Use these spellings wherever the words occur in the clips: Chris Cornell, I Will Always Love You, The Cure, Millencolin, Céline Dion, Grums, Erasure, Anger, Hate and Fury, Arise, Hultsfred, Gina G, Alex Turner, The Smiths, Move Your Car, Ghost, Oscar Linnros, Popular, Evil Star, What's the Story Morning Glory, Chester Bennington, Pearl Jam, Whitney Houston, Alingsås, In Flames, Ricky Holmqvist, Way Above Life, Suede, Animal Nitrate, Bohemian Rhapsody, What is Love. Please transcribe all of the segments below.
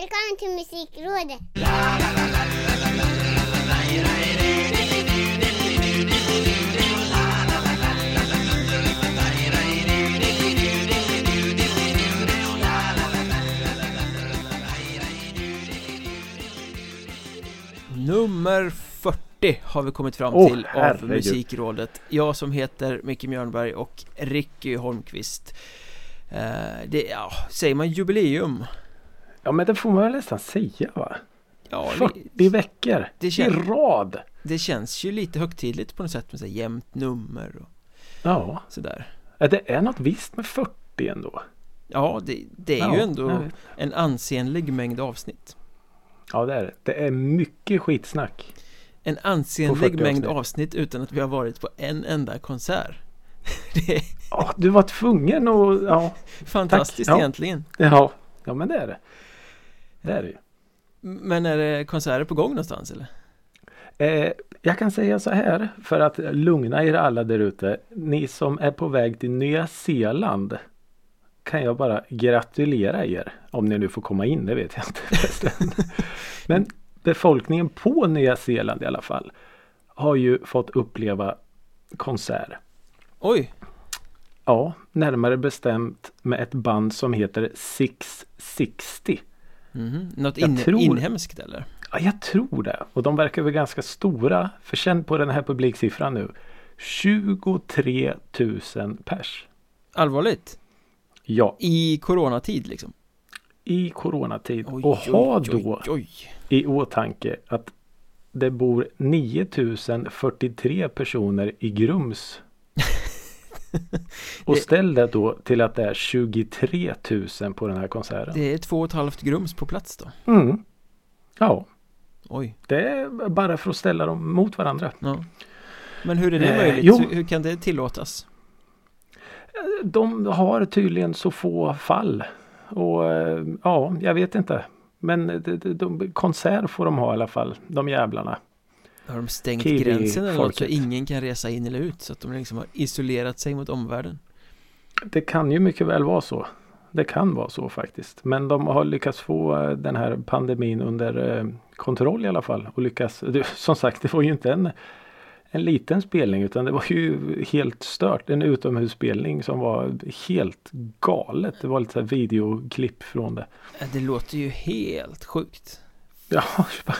Välkommen till Musikrådet. Nummer 40 har vi kommit fram till av herregud. Musikrådet. Jag som heter Micke Mjörnberg och Ricky Holmqvist. Säger man jubileum? Ja, men det får man väl nästan säga, va? Ja, 40 veckor i rad. Det känns ju lite högtidligt på något sätt med så här jämnt nummer och ja, sådär. Det är något visst med 40 ändå. Ja, det är ju ändå en ansenlig mängd avsnitt. Ja, det är det. Det är mycket skitsnack. En ansenlig mängd avsnitt utan att vi har varit på en enda konsert. Du var tvungen och ja. Fantastiskt egentligen. Ja, men det är det. Det är det ju. Men är det konserter på gång någonstans eller? Jag kan säga så här för att lugna er alla där ute. Ni som är på väg till Nya Zeeland kan jag bara gratulera er. Om ni nu får komma in, det vet jag inte. Men befolkningen på Nya Zeeland i alla fall har ju fått uppleva konserter. Oj! Ja, närmare bestämt med ett band som heter Six60. Mm-hmm. Något inhemskt eller? Ja, jag tror det. Och de verkar väl ganska stora. För känd på den här publiksiffran nu. 23 000 pers. Allvarligt? Ja. I coronatid liksom? I coronatid. Oj, och ha då i åtanke att det bor 9 043 personer i Grums. Och ställ det då till att det är 23 000 på den här konserten. Det är 2,5 Grums på plats då. Mm. Ja. Oj. Det är bara för att ställa dem mot varandra. Ja. Men hur är det möjligt? Hur kan det tillåtas? De har tydligen så få fall. Och ja, jag vet inte. Men de konsert får de ha i alla fall. De jävlarna. Har de stängt gränsen eller något så ingen kan resa in eller ut? Så att de liksom har isolerat sig mot omvärlden. Det kan ju mycket väl vara så. Det kan vara så faktiskt. Men de har lyckats få den här pandemin under kontroll i alla fall. Och lyckas, som sagt, det var ju inte en liten spelning utan det var ju helt stört. En utomhusspelning som var helt galet. Det var lite så här videoklipp från det. Det låter ju helt sjukt. Ja,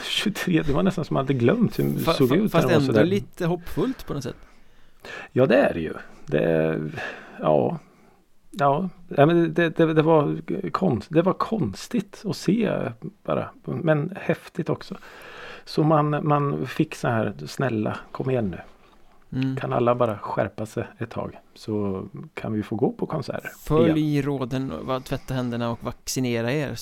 23. Det var nästan som man hade glömt hur det såg ut. Fast ändå lite hoppfullt på något sätt. Ja, det är det ju. Det var konstigt att se bara. Men häftigt också. Så man fick så här, snälla, kom igen nu. Mm. Kan alla bara skärpa sig ett tag så kan vi få gå på konserter. Följ råden, tvätta händerna och vaccinera er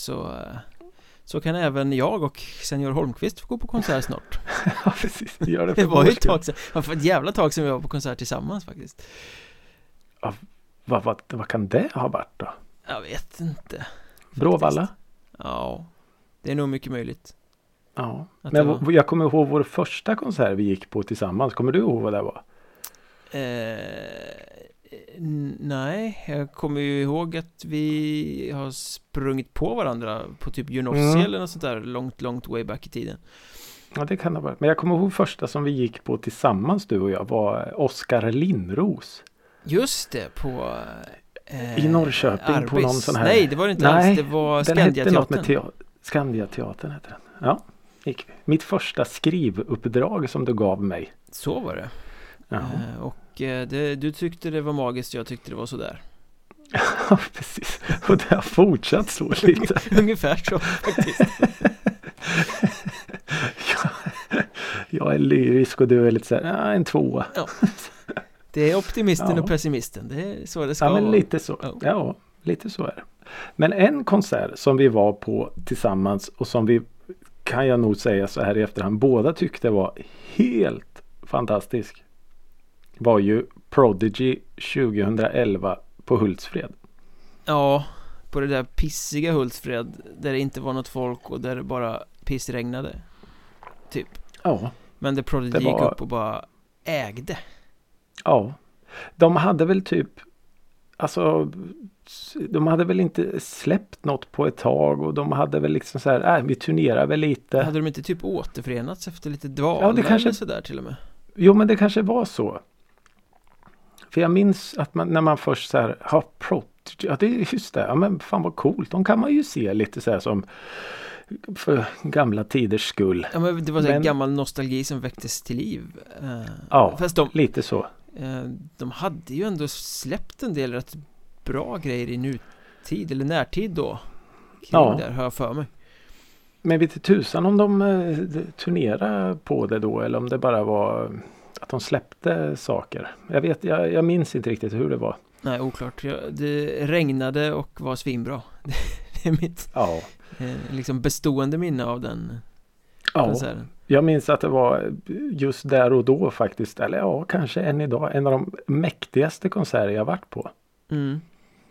så kan även jag och senior Holmqvist få gå på konsert snart. Ja, precis. Gör det för det var ju ett tag sedan. Det var ett jävla tag sedan vi var på konsert tillsammans faktiskt. Ja, vad kan det ha varit då? Jag vet inte. Bråvalla? Ja, det är nog mycket möjligt. Ja, men jag kommer ihåg vår första konsert vi gick på tillsammans. Kommer du ihåg vad det var? Nej, jag kommer ju ihåg att vi har sprungit på varandra på typ gymnasiet eller något sånt där långt way back i tiden. Ja, det kan det vara. Men jag kommer ihåg första som vi gick på tillsammans du och jag var Oscar Linnros. Just det, på i Norrköping Arbis. På någon sån här. Nej, det var det inte alls. Det var Scandiateatern. Scandiateatern heter den. Ja, gick vi. Mitt första skrivuppdrag som du gav mig. Så var det. Ja. Du tyckte det var magiskt, jag tyckte det var sådär. Ja, precis. Och det har fortsatt så lite. Ungefär så faktiskt. Jag är lyrisk och du är lite såhär, en tvåa. Ja. Det är optimisten och pessimisten, det är så det ska vara. Ja, men lite så. Oh. Ja, lite så är det. Men en konsert som vi var på tillsammans och som vi, kan jag nog säga så här i efterhand, båda tyckte var helt fantastisk. Var ju Prodigy 2011 på Hultsfred. Ja, på det där pissiga Hultsfred där det inte var något folk och där det bara pissregnade. Typ. Ja. Men det Prodigy gick upp och bara ägde. Ja. De hade väl typ, alltså de hade väl inte släppt något på ett tag och de hade väl liksom så här, vi turnerar väl lite. Hade de inte typ återförenats efter lite dval? Ja, det kanske så där till och med. Jo, men det kanske var så. För jag minns att man, när man först så här, har Prodigy, ja det är just det, ja men fan vad coolt, de kan man ju se lite så här som för gamla tiders skull. Ja, men det var så en gammal nostalgi som väcktes till liv. Ja, fast de, lite så. De hade ju ändå släppt en del rätt bra grejer i nutid eller närtid då. Ja. Där, hör jag för mig. Men vet tusan om de turnerade på det då eller om det bara var att de släppte saker. Jag minns inte riktigt hur det var. Nej, oklart. Det regnade och var svinbra. Det är mitt liksom bestående minne av den. Ja, jag minns att det var just där och då faktiskt. Eller ja, kanske än idag. En av de mäktigaste konserter jag varit på. Mm.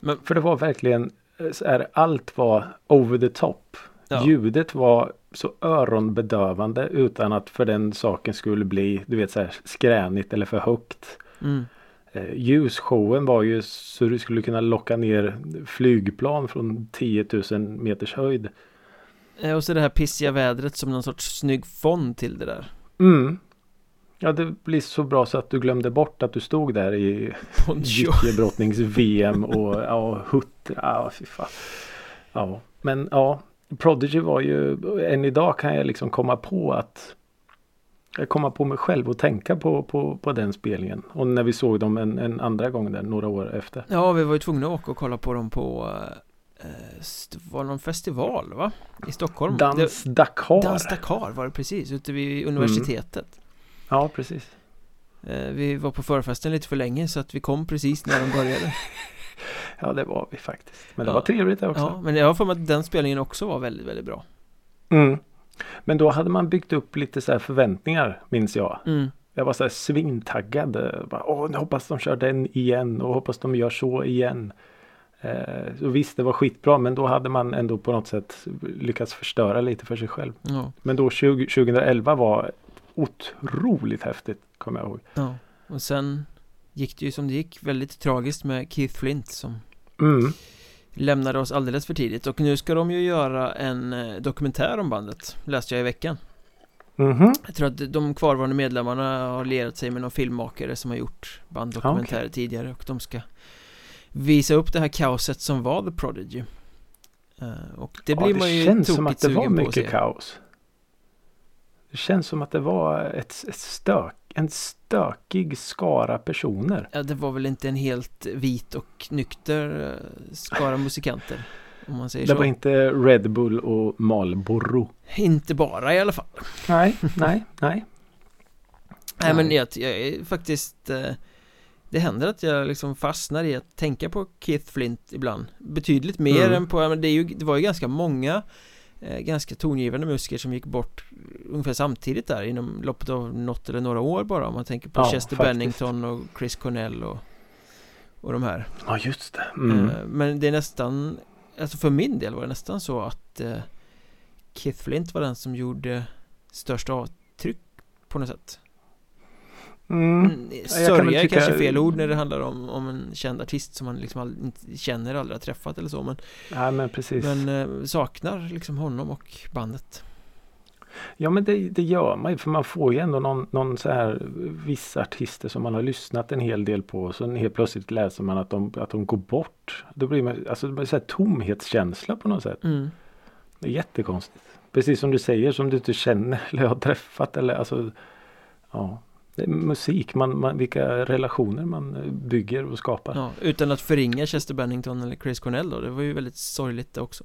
Men för det var verkligen så här, allt var over the top. Ja. Ljudet var så öronbedövande utan att för den saken skulle bli, du vet, så här skränigt eller för högt. Mm. Ljusshowen var ju så du skulle kunna locka ner flygplan från 10 000 meters höjd. Och så det här pissiga vädret som någon sorts snygg fond till det där. Mm. Ja, det blir så bra så att du glömde bort att du stod där i gyckebrottnings-VM och fy fan. Ja, men ja, Prodigy var ju, än idag kan jag liksom komma på mig själv och tänka på den spelningen. Och när vi såg dem en andra gång där, några år efter. Ja, vi var ju tvungna att åka och kolla på dem på var någon festival, va? I Stockholm. Dans Dakar var det precis, ute vid universitetet. Mm. Ja, precis. Vi var på förfesten lite för länge så att vi kom precis när de började. Ja, det var vi faktiskt. Men det var trevligt också. Ja, men jag har för mig att den spelningen också var väldigt, väldigt bra. Mm. Men då hade man byggt upp lite så här förväntningar, minns jag. Mm. Jag var så här svintaggad. Jag hoppas de kör den igen och hoppas de gör så igen. Så visst, det var skitbra, men då hade man ändå på något sätt lyckats förstöra lite för sig själv. Ja. Men då 2011 var otroligt häftigt, kommer jag ihåg. Ja, och sen gick det ju som det gick, väldigt tragiskt med Keith Flint som lämnade oss alldeles för tidigt. Och nu ska de ju göra en dokumentär om bandet, läste jag i veckan. Mm-hmm. Jag tror att de kvarvarande medlemmarna har lerat sig med någon filmmakare som har gjort banddokumentärer tidigare. Och de ska visa upp det här kaoset som var The Prodigy. Och det blir det man ju känns som att det var mycket kaos. Det känns som att det var en stökig skara personer. Ja, det var väl inte en helt vit och nykter skara musikanter, om man säger så. Det var inte Red Bull och Marlboro. Inte bara i alla fall. Nej, men jag är faktiskt... Det händer att jag liksom fastnar i att tänka på Keith Flint ibland. Betydligt mer än på... Men det var ju ganska många... ganska tongivande musiker som gick bort ungefär samtidigt där inom loppet av något eller några år bara, om man tänker på Chester Bennington och Chris Cornell och de här. Ja, just det. Mm. Men det är nästan, alltså för min del var det nästan så att Keith Flint var den som gjorde största avtryck på något sätt. Mm. Sörja är kanske fel ord när det handlar om en känd artist som man liksom inte känner, aldrig har träffat eller så, men, ja, men, precis. Men saknar liksom honom och bandet. Ja, men det gör man ju, för man får ju ändå någon så här vissa artister som man har lyssnat en hel del på, så helt plötsligt läser man att de går bort. Då blir man, alltså, det blir så här tomhetskänsla på något sätt. Det är jättekonstigt, precis som du säger, som du inte känner eller har träffat eller, alltså, ja. Musik, vilka relationer man bygger och skapar. Ja, utan att förringa Chester Bennington eller Chris Cornell då, det var ju väldigt sorgligt också.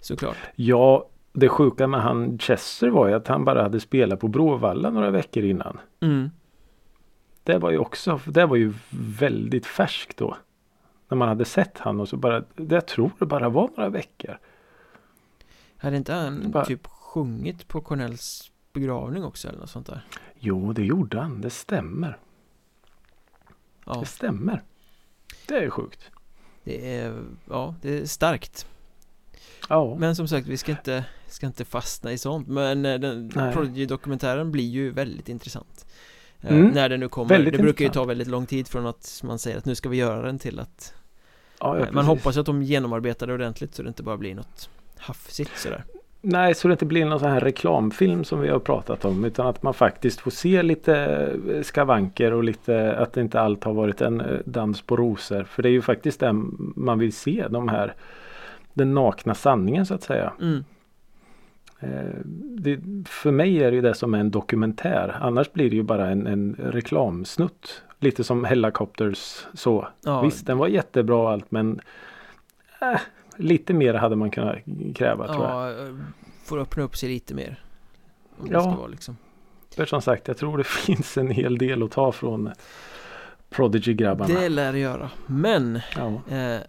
Såklart. Ja, det sjuka med han Chester var ju att han bara hade spelat på Bråvalla några veckor innan. Mm. Det var ju väldigt färskt då. När man hade sett han och så bara, jag tror det bara var några veckor. Hade inte han typ sjungit på Cornells begravning också eller något sånt där? Jo, det gjorde han. Det stämmer. Ja. Det stämmer. Det är sjukt. Det är starkt. Ja. Men som sagt, vi ska inte fastna i sånt. Men den Prodigy-dokumentären blir ju väldigt intressant. När den nu kommer. Väldigt intressant. Brukar ju ta väldigt lång tid från att man säger att nu ska vi göra den till att Ja, ja, man hoppas att de genomarbetar det ordentligt så det inte bara blir något hafsigt sådär. Nej, så det inte blir någon sån här reklamfilm som vi har pratat om, utan att man faktiskt får se lite skavanker och lite att inte allt har varit en dans på rosor. För det är ju faktiskt det man vill se, den nakna sanningen så att säga. Mm. För mig är det ju det som är en dokumentär. Annars blir det ju bara en reklamsnutt. Lite som Helicopters så. Ja. Visst, den var jättebra och allt, men... lite mer hade man kunnat kräva, tror jag. Får öppna upp sig lite mer. För som sagt, jag tror det finns en hel del att ta från Prodigy-grabbarna. Det lär det göra. Men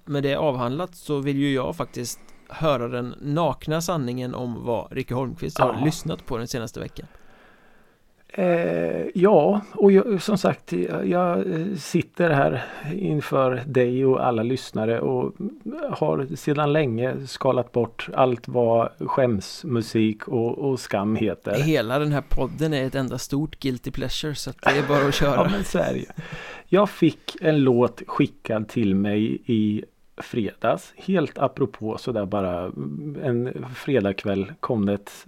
med det avhandlat så vill ju jag faktiskt höra den nakna sanningen om vad Ricky Holmqvist har lyssnat på den senaste veckan. Och jag, som sagt, jag sitter här inför dig och alla lyssnare och har sedan länge skalat bort allt vad skämsmusik och skam heter. Hela den här podden är ett enda stort guilty pleasure, så att det är bara att köra. Ja, men så är det ju. Jag fick en låt skickad till mig i fredags, helt apropå sådär bara en fredagkväll kom det ett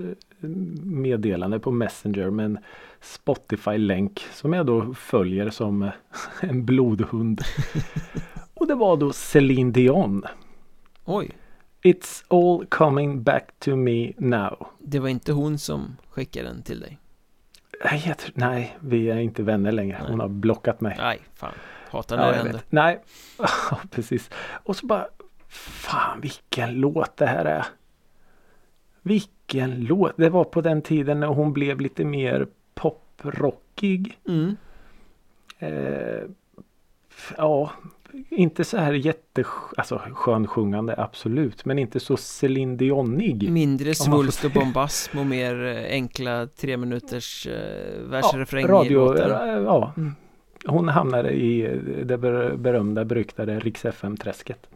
meddelande på Messenger med en Spotify-länk som jag då följer som en blodhund. Och det var då Céline Dion. Oj. It's all coming back to me now. Det var inte hon som skickade den till dig? Nej, vi är inte vänner längre. Nej. Hon har blockat mig. Nej, fan. Hatar när det händer. Nej, precis. Och så bara, fan vilken låt det här är. Vilken låt. Det var på den tiden när hon blev lite mer poprockig. Mm. Inte så här skönsjungande, absolut. Men inte så Céline Dionig. Mindre svulst och bombasm och mer enkla 3 minuters versrefränger. Hon hamnade i det berömda, beryktade Rix FM-träsket.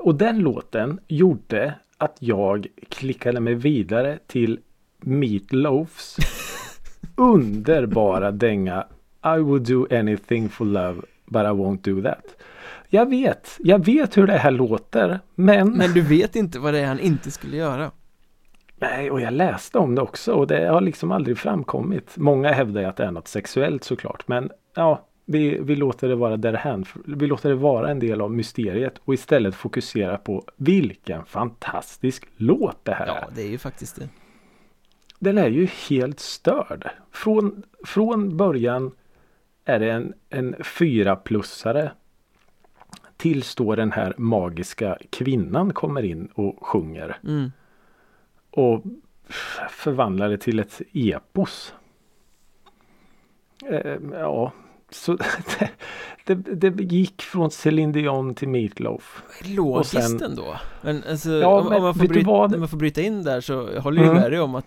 Och den låten gjorde att jag klickade mig vidare till Meatloafs underbara dänga I would do anything for love, but I won't do that. Jag vet hur det här låter, men du vet inte vad det är han inte skulle göra. Nej, och jag läste om det också och det har liksom aldrig framkommit. Många hävdar ju att det är något sexuellt såklart, men vi låter det vara därhän. Vi låter det vara en del av mysteriet och istället fokusera på vilken fantastisk låt det här är. Ja, det är ju faktiskt det. Den är ju helt störd. Från början är det en 4-plussare tills då den här magiska kvinnan kommer in och sjunger. Mm. Och förvandlar det till ett epos. Så det gick från Céline Dion till Meatloaf. Logiskt ändå. Men alltså, om man får bryta in där så håller jag med dig om att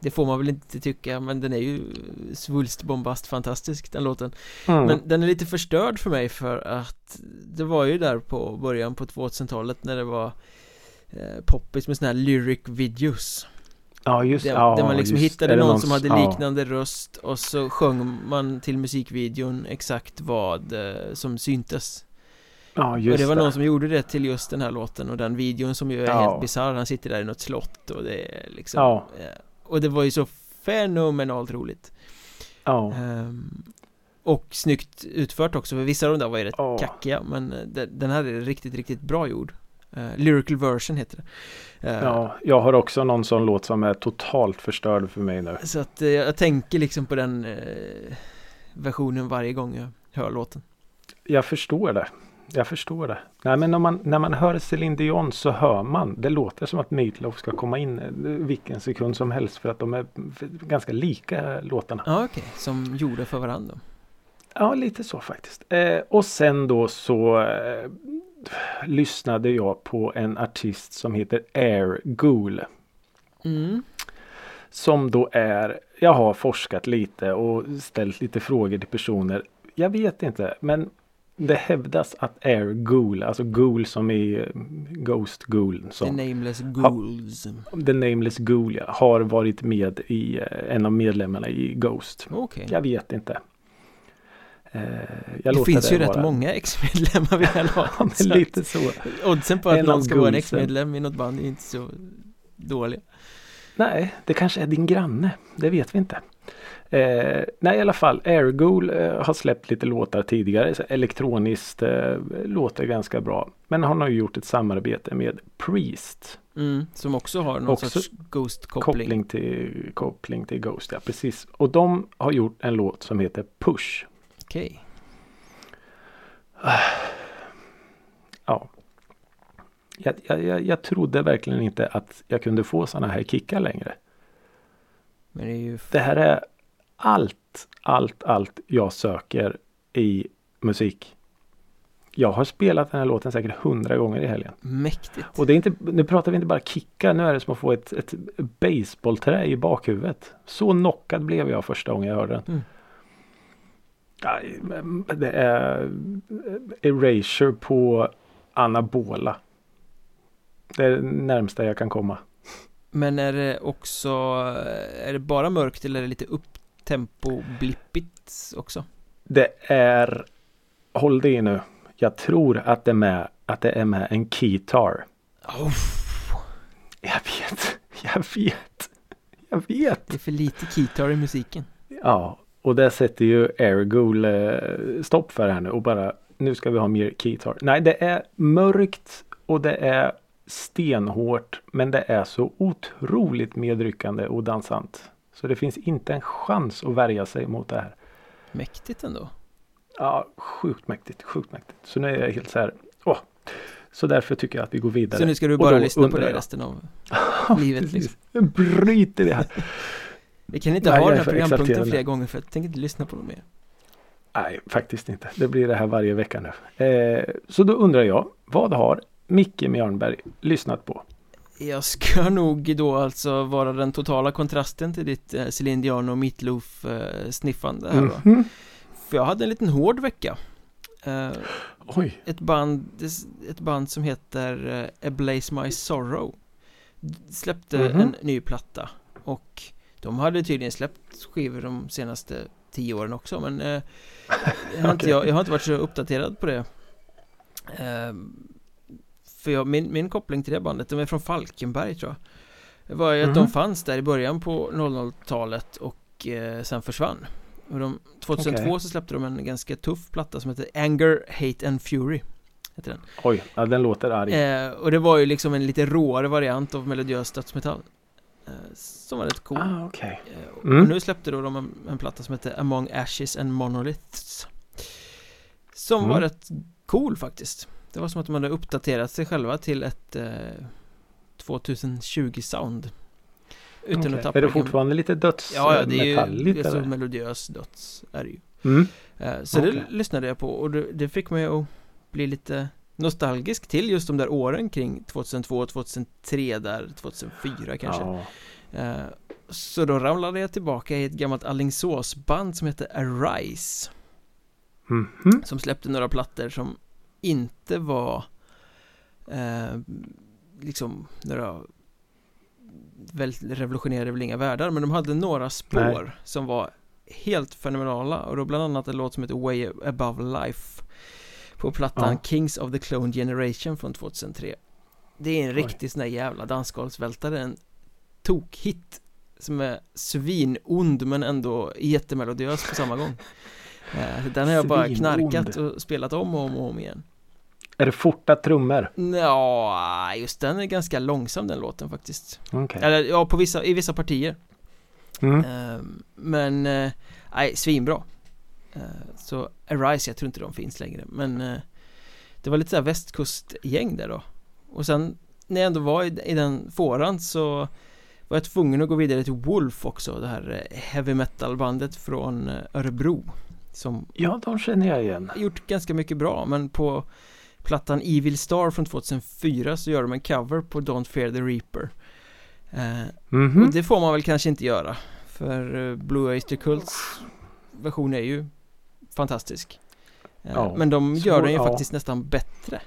det får man väl inte tycka, men den är ju svulst, bombast, fantastisk den låten. Mm. Men den är lite förstörd för mig för att det var ju där på början på 2000-talet när det var poppis med såna här lyric videos. Ja, just det. Där man liksom hittade någon som hade liknande röst och så sjöng man till musikvideon exakt vad som syntes. Ja, just det. Och det var någon som gjorde det till just den här låten och den videon som ju är helt bizarr. Han sitter där i något slott och det är liksom och det var ju så fenomenalt roligt. Ja. Och snyggt utfört också, för vissa av dem där var ju rätt kackiga, men den här är riktigt, riktigt bra gjord. Lyrical version heter det. Jag har också någon sån låt som är totalt förstörd för mig nu. Så att jag tänker liksom på den versionen varje gång jag hör låten. Jag förstår det. Nej, men när man hör Céline Dion så hör man, det låter som att Meatloaf ska komma in vilken sekund som helst för att de är ganska lika låtarna. Ja, okej. Som gjorde för varandra. Ja, lite så faktiskt. Och sen då så lyssnade jag på en artist som heter Air Ghoul. Mm. Som då jag har forskat lite och ställt lite frågor till personer. Jag vet inte, men det hävdas att Air Ghoul, alltså ghoul som är Ghost Ghoul. Som The Nameless Ghouls. The Nameless Ghoul, har varit med i en av medlemmarna i Ghost. Okay. Jag vet inte. Det finns ju rätt många ex-medlemmar vid det här laget. Lite så. Oddsen på att någon ska vara en ex-medlem i något band är inte så dålig. Nej, det kanske är din granne. Det vet vi inte. Nej, i alla fall. Air Ghoul har släppt lite låtar tidigare. Så elektroniskt låter ganska bra. Men han har ju gjort ett samarbete med Priest. Mm, som också har någon också sorts Ghost-koppling. Koppling till Ghost, ja precis. Och de har gjort en låt som heter Push. Okej. Ja. Jag trodde verkligen inte att jag kunde få såna här kickar längre. Men det är ju... Det här är allt jag söker i musik. Jag har spelat den här låten säkert 100 gånger i helgen. Mäktigt. Och det är inte, nu pratar vi inte bara kickar, nu är det som att få ett baseballträ i bakhuvudet. Så knockad blev jag första gången jag hörde den. Mm. Det är Erasure på anabola. Det är det närmsta jag kan komma. Men är det också, är det bara mörkt eller är det lite upptempo-blippigt också? Det är, håll det nu, jag tror att det är med en keytar. Oh. Jag vet. Det är för lite keytar i musiken. Ja. Och det sätter ju Air Ghoul stopp för här nu och bara, nu ska vi ha mer keytar. Nej, det är mörkt och det är stenhårt, men det är så otroligt medryckande och dansant. Så det finns inte en chans att värja sig mot det här. Mäktigt ändå. Ja, sjukt mäktigt. Så nu är jag helt så här, åh. Så därför tycker jag att vi går vidare. Så nu ska du bara lyssna på det resten av livet liksom. Bryter det här. Vi kan inte ha den här programpunkten flera gånger för jag tänker inte lyssna på dem mer. Nej, faktiskt inte. Det blir det här varje vecka nu. Så då undrar jag, vad har Micke Mjörnberg lyssnat på? Jag ska nog då alltså vara den totala kontrasten till ditt Céline Dion och Meatloaf sniffande här då. Mm-hmm. För jag hade en liten hård vecka. Oj. Ett band som heter A Blaze My Sorrow släppte en ny platta och de hade tydligen släppt skivor de senaste 10 åren också, men jag har inte varit så uppdaterad på det. För min koppling till det bandet, de är från Falkenberg tror jag. Det var ju att de fanns där i början på 00-talet och sen försvann. Och 2002 så släppte de en ganska tuff platta som heter Anger, Hate and Fury. Heter den. Oj, ja, den låter arg. Och det var ju liksom en lite råare variant av melodiös dödsmetall. Som var rätt cool. Och nu släppte då de en platta som heter Among Ashes and Monoliths som var rätt cool faktiskt. Det var som att de hade uppdaterat sig själva till ett 2020-sound utan att tappa. Är det fortfarande lite dödsmetalligt? Ja, det är så melodiös döds är det ju. Så det lyssnade jag på och det fick mig att bli lite nostalgisk till just de där åren kring 2002, 2003 där, 2004 kanske. Ja. Så då ramlade jag tillbaka i ett gammalt Alingsåsband som heter Arise. Mm-hmm. Som släppte några plattor som inte var liksom några väldigt revolutionerade inga världar, men de hade några spår som var helt fenomenala och då bland annat en låt som heter Way Above Life på plattan Kings of the Clone Generation från 2003. Det är en riktig sån här jävla dansgolvsvältare, en tokhit som är svinond men ändå jättemelodiös på samma gång. Den har jag bara knarkat och spelat om och om igen. Är det forta trummor? Ja, just den är ganska långsam den låten faktiskt. Eller ja, i vissa partier. Men nej, svinbra. Så Arise, jag tror inte de finns längre, men det var lite så här västkustgäng där då. Och sen när jag ändå var i den fåran så var jag tvungen att gå vidare till Wolf också, det här heavy metal bandet från Örebro som de känner jag igen. Gjort ganska mycket bra, men på plattan Evil Star från 2004 så gör de en cover på Don't Fear the Reaper. Och det får man väl kanske inte göra för Blue Oyster Cults version är ju fantastisk. Men de gör den ju faktiskt nästan bättre.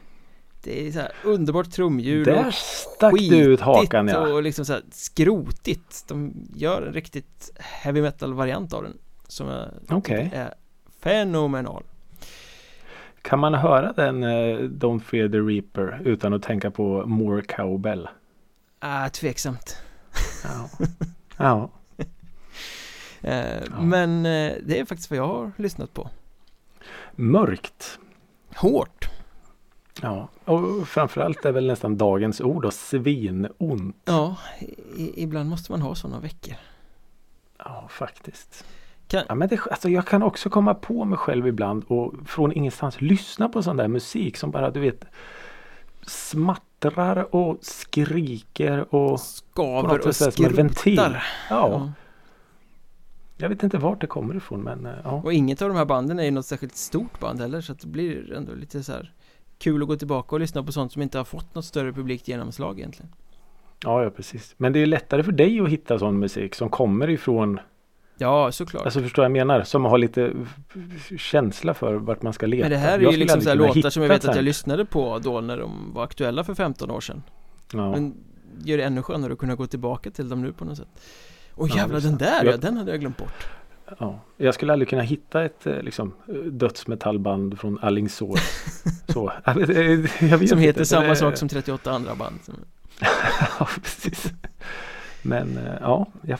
Det är så här underbart trumljud. Där stack du ut hakan, och liksom så här skrotigt. De gör en riktigt heavy metal variant av den som är fenomenal. Kan man höra den Don't Fear the Reaper utan att tänka på More Cowbell? Tveksamt. Ja. Ja. Men det är faktiskt vad jag har lyssnat på. Mörkt. Hårt. Ja, och framförallt är väl nästan dagens ord och svinont. Ja, ibland måste man ha sådana veckor. Ja, faktiskt. Ja, men jag kan också komma på mig själv ibland och från ingenstans lyssna på sån där musik som bara, du vet, smattrar och skriker och skaver och skrutar. Ja. Jag vet inte vart det kommer ifrån, men ja. Och inget av de här banden är ju något särskilt stort band heller, så att det blir ändå lite så här kul att gå tillbaka och lyssna på sånt som inte har fått något större publikt genomslag egentligen. Ja, precis. Men det är lättare för dig att hitta sån musik som kommer ifrån. Ja, såklart. Alltså, förstår jag menar? Som har lite känsla för vart man ska leta. Men det här är ju liksom sådana låtar som jag vet att jag lyssnade på då när de var aktuella för 15 år sedan. Ja. Men gör det ännu skönare att kunna gå tillbaka till dem nu på något sätt. Och jävlar, ja, den där, den hade jag glömt bort. Ja. Jag skulle aldrig kunna hitta ett liksom, dödsmetallband från Alingsås. Så. Jag som heter samma sak som 38 andra band. Ja, precis. Men ja, jag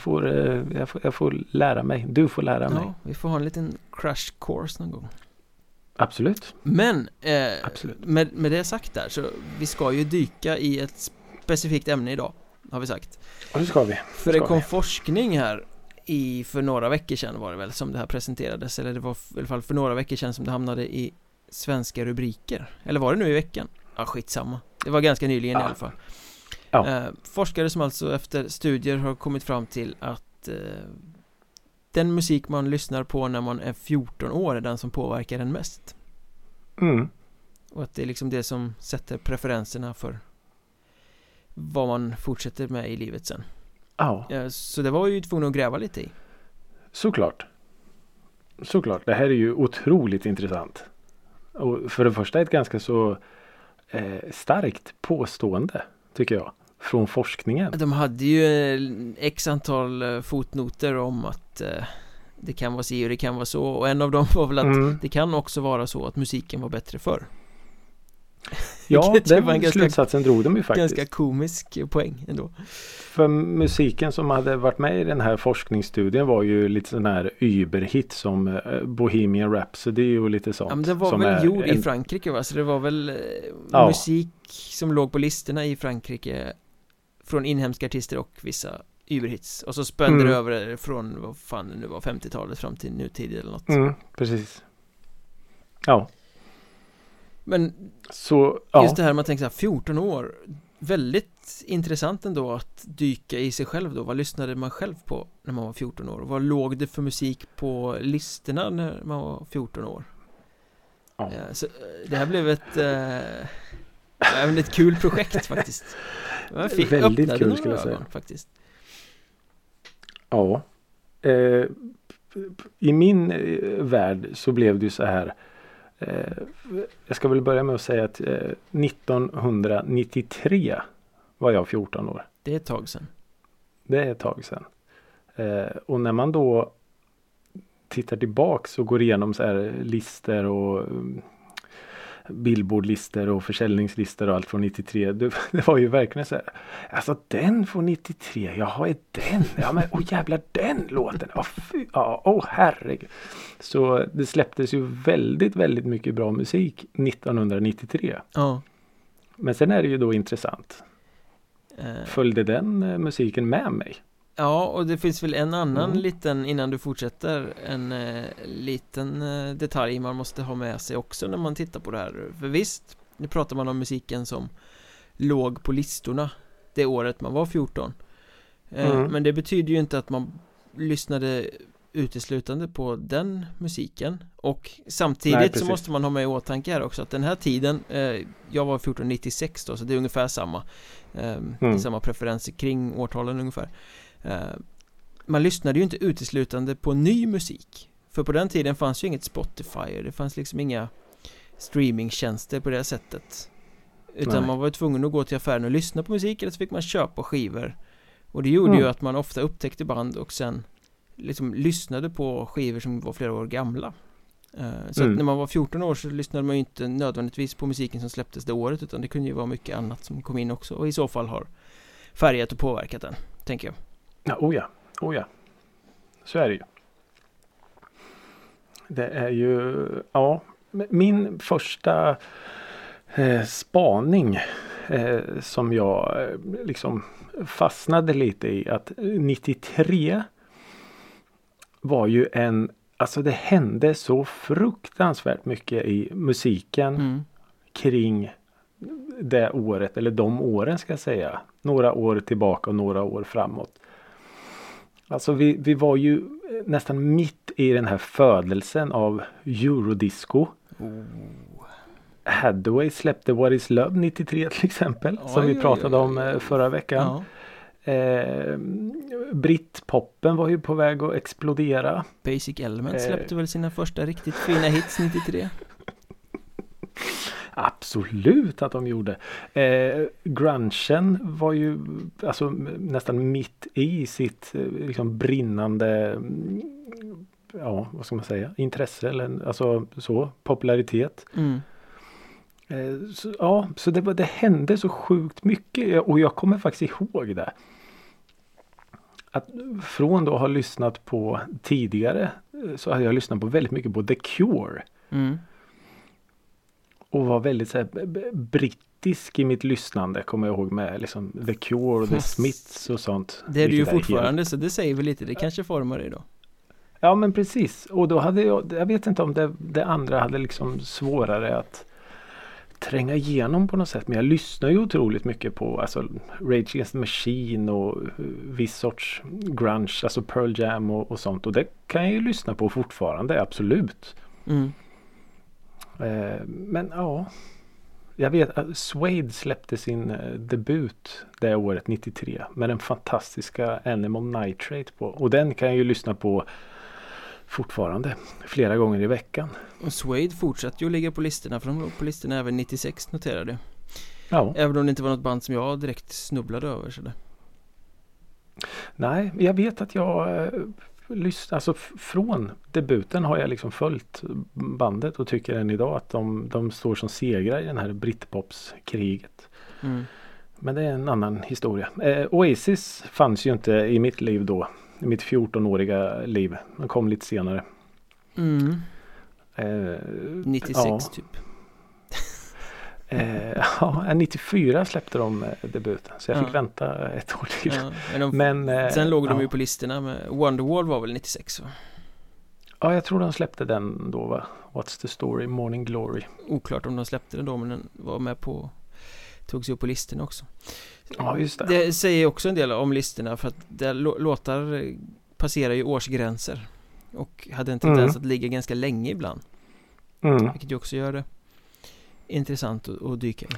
får lära mig. Du får lära mig. Ja, vi får ha en liten crash course någon gång. Absolut. Men absolut. Med det sagt där, så vi ska ju dyka i ett specifikt ämne idag, har vi sagt. Ja, det ska vi. För det kom forskning här för några veckor sedan var det väl som det här presenterades. Eller det var i alla fall för några veckor sedan som det hamnade i svenska rubriker. Eller var det nu i veckan? Ja, skitsamma. Det var ganska nyligen i alla fall. Ja. Forskare som alltså efter studier har kommit fram till att den musik man lyssnar på när man är 14 år är den som påverkar den mest. Mm. Och att det är liksom det som sätter preferenserna för vad man fortsätter med i livet sen. Ja. Så det var ju tvungen att gräva lite i. Såklart. Det här är ju otroligt intressant. Och för det första ett ganska så starkt påstående, tycker jag, från forskningen. De hade ju x antal fotnoter om att det kan vara si och det kan vara så, och en av dem var väl att det kan också vara så att musiken var bättre förr. Ja, den slutsatsen drog de ju faktiskt. Ganska komisk poäng ändå. För musiken som hade varit med i den här forskningsstudien var ju lite sån här überhit som Bohemian Rhapsody och lite sånt. Ja, men det var väl gjord i Frankrike, va? Så det var väl musik som låg på listorna i Frankrike från inhemska artister och vissa überhits. Och så spände det över från, vad fan det nu var, 50-talet fram till nutid eller något. Mm, precis. Ja. Men så, just det här man tänker så här, 14 år, väldigt intressant ändå att dyka i sig själv då. Vad lyssnade man själv på när man var 14 år? Vad låg det för musik på listorna när man var 14 år? Ja. Så det här blev ett kul projekt faktiskt. Väldigt kul skulle jag säga. Faktiskt. Ja. I min värld så blev det ju så här. Jag ska väl börja med att säga att 1993 var jag 14 år. Det är ett tag sedan. Och när man då tittar tillbaka och går igenom så här lister och Billboard-lister och försäljningslister och allt från 93. Det var ju verkligen så här. Alltså den från 93. Jaha, är den? Ja, men jävlar den låten. Herregud. Så det släpptes ju väldigt, väldigt mycket bra musik 1993. Ja. Men sen är det ju då intressant. Följde den musiken med mig? Ja, och det finns väl en annan liten, innan du fortsätter, en liten detalj man måste ha med sig också när man tittar på det här. För visst, nu pratar man om musiken som låg på listorna det året man var 14. Men det betyder ju inte att man lyssnade uteslutande på den musiken. Och samtidigt så måste man ha med i åtanke här också att den här tiden, jag var 1496 då, så det är ungefär samma, det är samma preferenser kring årtalen ungefär. Man lyssnade ju inte uteslutande på ny musik, för på den tiden fanns ju inget Spotify, det fanns liksom inga streamingtjänster på det sättet, utan man var tvungen att gå till affären och lyssna på musik, eller så fick man köpa skivor, och det gjorde ju att man ofta upptäckte band och sen liksom lyssnade på skivor som var flera år gamla, Så att när man var 14 år så lyssnade man ju inte nödvändigtvis på musiken som släpptes det året, utan det kunde ju vara mycket annat som kom in också och i så fall har färgat och påverkat den, tänker jag. Ja, oh ja. Så är det ju. Det är ju, ja, min första spaning som jag liksom fastnade lite i, att 93 var ju en, alltså det hände så fruktansvärt mycket i musiken kring det året, eller de åren ska jag säga, några år tillbaka och några år framåt. Alltså vi var ju nästan mitt i den här födelsen av eurodisco. Hathaway släppte What is Love 93 till exempel, som vi pratade om förra veckan. Ja. Britpoppen var ju på väg att explodera. Basic Element släppte väl sina första riktigt fina hits 93. Absolut att de gjorde. Grungen var ju alltså nästan mitt i sitt liksom brinnande, ja, vad ska man säga, intresse eller alltså så, popularitet. Så det hände så sjukt mycket, och jag kommer faktiskt ihåg det. Att från då ha lyssnat på tidigare så hade jag lyssnat på väldigt mycket på The Cure. Och var väldigt så här, brittisk i mitt lyssnande, kommer jag ihåg, med liksom The Cure och The Smiths och sånt. Det är du ju fortfarande helt... så det säger väl lite, det kanske formar dig då. Ja men precis, och då hade jag vet inte om det andra hade liksom svårare att tränga igenom på något sätt, men jag lyssnar ju otroligt mycket på alltså Rage Against the Machine och viss sorts grunge, alltså Pearl Jam och sånt, och det kan jag ju lyssna på fortfarande, absolut. Men ja, jag vet att Suede släppte sin debut det året 93 med den fantastiska Animal Nitrate på, och den kan jag ju lyssna på fortfarande flera gånger i veckan. Och Suede fortsatte ju att ligga på listorna, för de låg på listorna även 96, noterade. Ja. Även om det inte var något band som jag direkt snubblade över så där. Nej, jag vet att jag alltså från debuten har jag liksom följt bandet och tycker än idag att de står som segrar i den här britpopskriget. Men det är en annan historia. Oasis fanns ju inte i mitt liv då, i mitt 14-åriga liv. Den kom lite senare. 96 typ. 94 släppte de debuten, så jag fick vänta ett år till. Sen låg de ju på listorna med Wonderwall var väl 96 va? Ja, jag tror de släppte den då va? What's the Story, Morning Glory. Oklart om de släppte den då, men den var med på, tog sig upp på listorna också. Ja, just det. Det säger också en del om listorna, för att där låtar passerar ju årsgränser och hade en tendens att ligga ganska länge ibland. Vilket ju också gör det intressant att dyka in.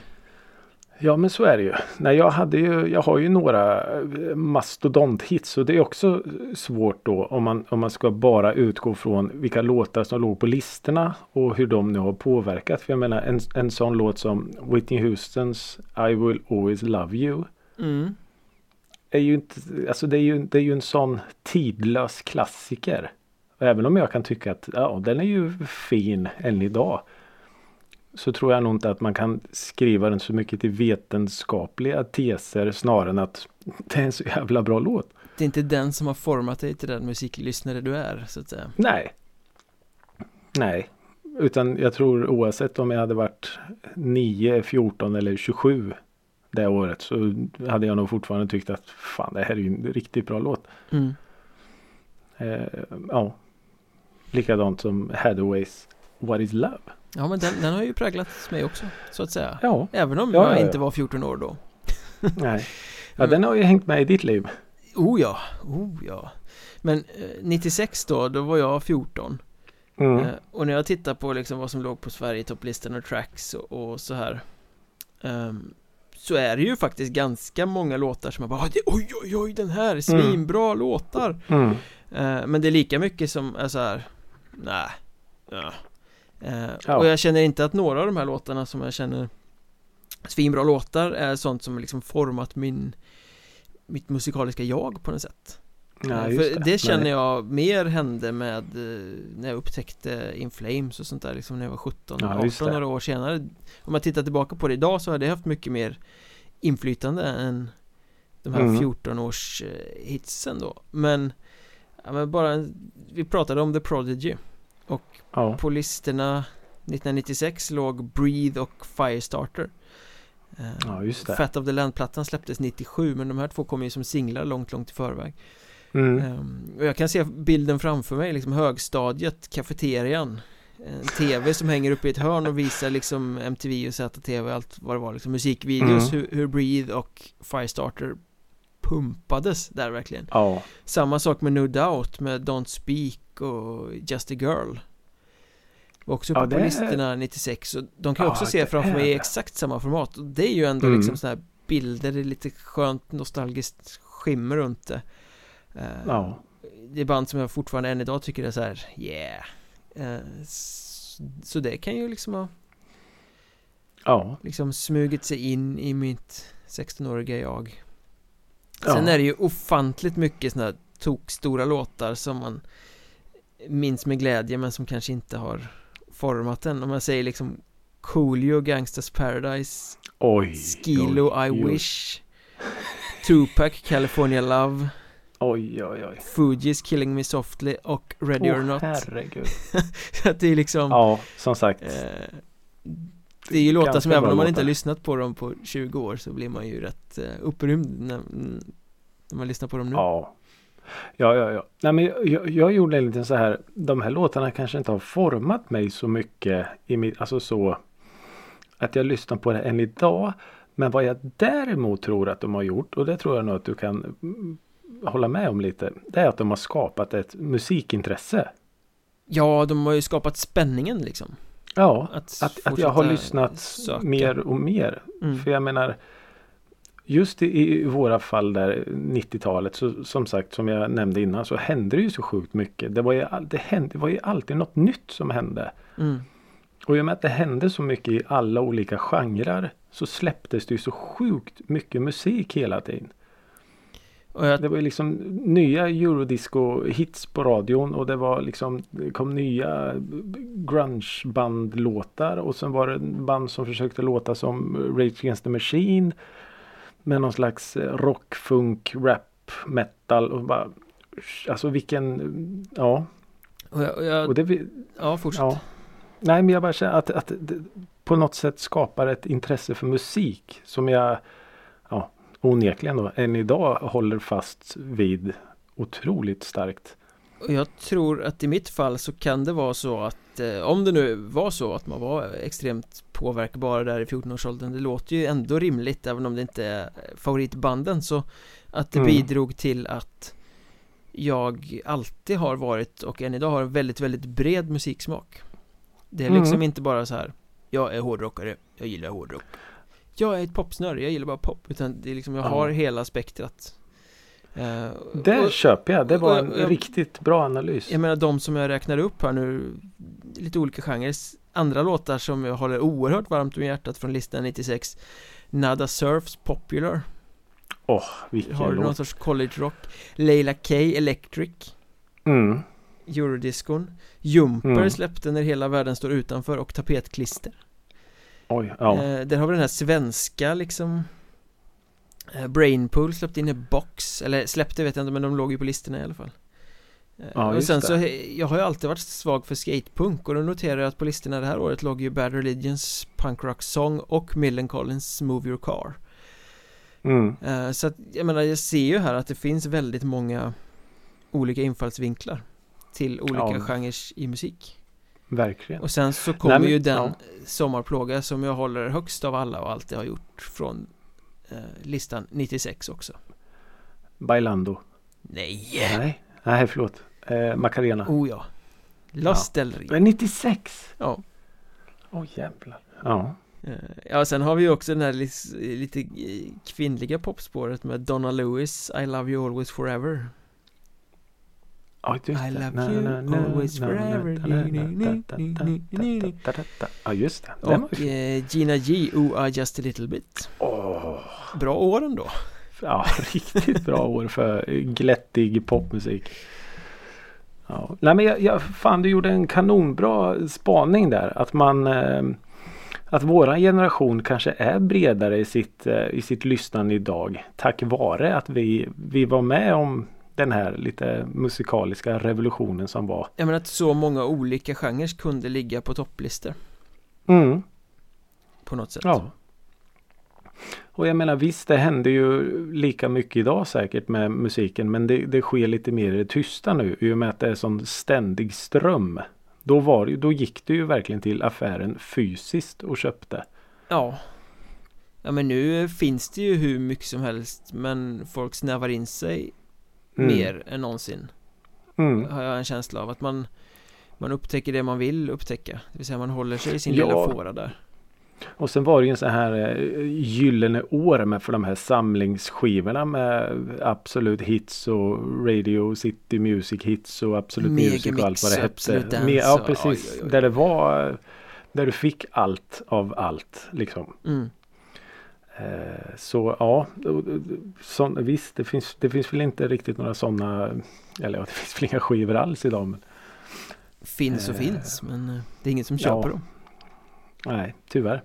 Ja, men så är det ju. Nej, jag har ju några mastodonthits, och det är också svårt då om man ska bara utgå från vilka låtar som låg på listorna och hur de nu har påverkat. För jag menar, en sån låt som Whitney Houstons I Will Always Love You är ju inte, alltså det är ju en sån tidlös klassiker. Och även om jag kan tycka att ja, den är ju fin än idag, så tror jag nog inte att man kan skriva den så mycket till vetenskapliga teser snarare än att det är en så jävla bra låt. Det är inte den som har format dig till den musiklyssnare du är, så att säga. Nej. Utan jag tror oavsett om jag hade varit 9, 14 eller 27 det året, så hade jag nog fortfarande tyckt att fan, det här är ju en riktigt bra låt. Ja. Likadant som Hathaways What is Love? Ja, men den har ju präglat mig också, så att säga. Ja. Även om jag inte var 14 år då. Nej. Ja, den har ju hängt med i ditt liv. Oh ja. Men 96 då var jag 14. Och när jag tittar på liksom vad som låg på Sverige topplistan och tracks och så här, så är det ju faktiskt ganska många låtar som jag bara, oj, den här är svinbra låtar. Men det är lika mycket som är så här, och jag känner inte att några av de här låtarna som jag känner svinbra låtar är sånt som liksom format mitt musikaliska jag på något sätt. Ja, för det känner jag mer hände med när jag upptäckte In Flames och sånt där liksom när jag var 17 och 18, några år senare. Om jag tittar tillbaka på det idag så hade jag haft mycket mer inflytande än de här 14-års hitsen då. Men bara vi pratade om The Prodigy och på listorna 1996 låg Breathe och Firestarter. Fat of the Land-plattan släpptes 97, men de här två kom ju som singlar långt i förväg. Och jag kan se bilden framför mig, liksom högstadiet, kafeterian, en tv som hänger upp i ett hörn och visar liksom MTV och ZTV och allt vad det var, liksom musikvideos, hur Breathe och Firestarter pumpades där verkligen. Samma sak med No Doubt, med Don't Speak och Just a Girl. Och också på listorna 96. Och de kan också se framför mig i exakt samma format. Och det är ju ändå liksom såna här bilder, det är lite skönt nostalgiskt skimmer runt det. Det är band som jag fortfarande än idag tycker är så här, så det kan ju liksom ha liksom smugit sig in i mitt 16-åriga jag. Sen är det ju ofantligt mycket såna här tokstora låtar som man minns med glädje men som kanske inte har format den. Om man säger liksom Coolio, Gangsta's Paradise, Skilo, I Wish, Tupac, California Love, Fugees, Killing Me Softly och Ready or Not. Herregud. Att det är liksom som sagt. Det är ju låtar som även om man inte har lyssnat på dem på 20 år så blir man ju rätt upprymd när man lyssnar på dem nu. Ja. Nej, men jag gjorde en liten så här, de här låtarna kanske inte har format mig så mycket i mitt, alltså så att jag lyssnar på det än idag, men vad jag däremot tror att de har gjort, och det tror jag nog att du kan hålla med om lite, det är att de har skapat ett musikintresse. Ja, de har ju skapat spänningen liksom. Ja, att jag har lyssnat mer och mer. För jag menar, just i våra fall där 90-talet, så, som sagt, som jag nämnde innan, så hände det ju så sjukt mycket. Det var ju alltid något nytt som hände. Och i och med att det hände så mycket i alla olika genrer så släpptes det ju så sjukt mycket musik hela tiden. Det var ju liksom nya eurodisco-hits på radion, och det var liksom, det kom nya grunge-bandlåtar, och sen var det band som försökte låta som Rage Against the Machine med någon slags rock, funk, rap, metal, och bara, alltså vilken, fortsätt. Nej, men jag bara känner att det på något sätt skapar ett intresse för musik som jag onekligen då än idag håller fast vid otroligt starkt. Jag tror att i mitt fall så kan det vara så att om det nu var så att man var extremt påverkbar där i 14-årsåldern, det låter ju ändå rimligt även om det inte är favoritbanden, så att det bidrog till att jag alltid har varit och än idag har en väldigt, väldigt bred musiksmak. Det är liksom inte bara så här, jag är hårdrockare, jag gillar hårdrock. Jag är ett popsnör, jag gillar bara pop, utan det är liksom, jag har hela spektrat. Det köper jag, det var en riktigt bra analys. Jag menar, de som jag räknade upp här nu, lite olika genrer, andra låtar som jag håller oerhört varmt om hjärtat från listan 96, Nada Surfs Popular. Vilken har du någon låt? Sorts college rock. Leila K, Electric, eurodiscon, Jumper släppte När hela världen står utanför, och Tapetklister. Där har vi den här svenska liksom, Brainpool släppte in en box, eller släppte vet jag inte, men de låg ju på listorna i alla fall. Och sen så, jag har ju alltid varit svag för skatepunk, och då noterar jag att på listorna det här året låg ju Bad Religions Punk Rock Song och Millencolins Move Your Car. Så att, jag menar, jag ser ju här att det finns väldigt många olika infallsvinklar till olika genres i musik. Verkligen. Och sen så kommer ju den sommarplåga som jag håller högst av alla och alltid har gjort från listan 96 också. Bailando. Nej, förlåt. Macarena. Ja. Los del Rio. 96? Ja. Jävlar. Ja. Ja, sen har vi också den här lite kvinnliga popspåret med Donna Lewis, I Love You Always Forever. Just det. Och Gina G, Ooh, I Just a Little Bit. Bra åren då. Ja, riktigt bra år för glättig popmusik. Ja. Nej, men fan, du gjorde en kanonbra spaning där. Att man... att våran generation kanske är bredare i sitt lyssnande idag. Tack vare att vi var med om den här lite musikaliska revolutionen som var. Jag menar att så många olika genrer kunde ligga på topplistor. Mm. På något sätt. Ja. Och jag menar visst, det händer ju lika mycket idag säkert med musiken. Men det sker lite mer i det tysta nu. I och med att det är sån ständig ström. Då gick det ju verkligen till affären fysiskt och köpte. Ja. Ja, men nu finns det ju hur mycket som helst. Men folk snävar in sig mer än någonsin. Mm. Har jag en känsla av att man upptäcker det man vill upptäcka. Det vill säga man håller sig i sin lilla fåra där. Och sen var det ju en sån här gyllene år med för de här samlingsskivorna med Absolut Hits och Radio City Music Hits och Absolut Music och allt vad det hette. Ja, precis. Oj. Där det var, där du fick allt av allt liksom. Mm. Så ja, visst, det finns väl inte riktigt några sådana, eller ja, det finns väl inga skivor alls idag. Men, finns, men det är ingen som köper dem. Nej, tyvärr.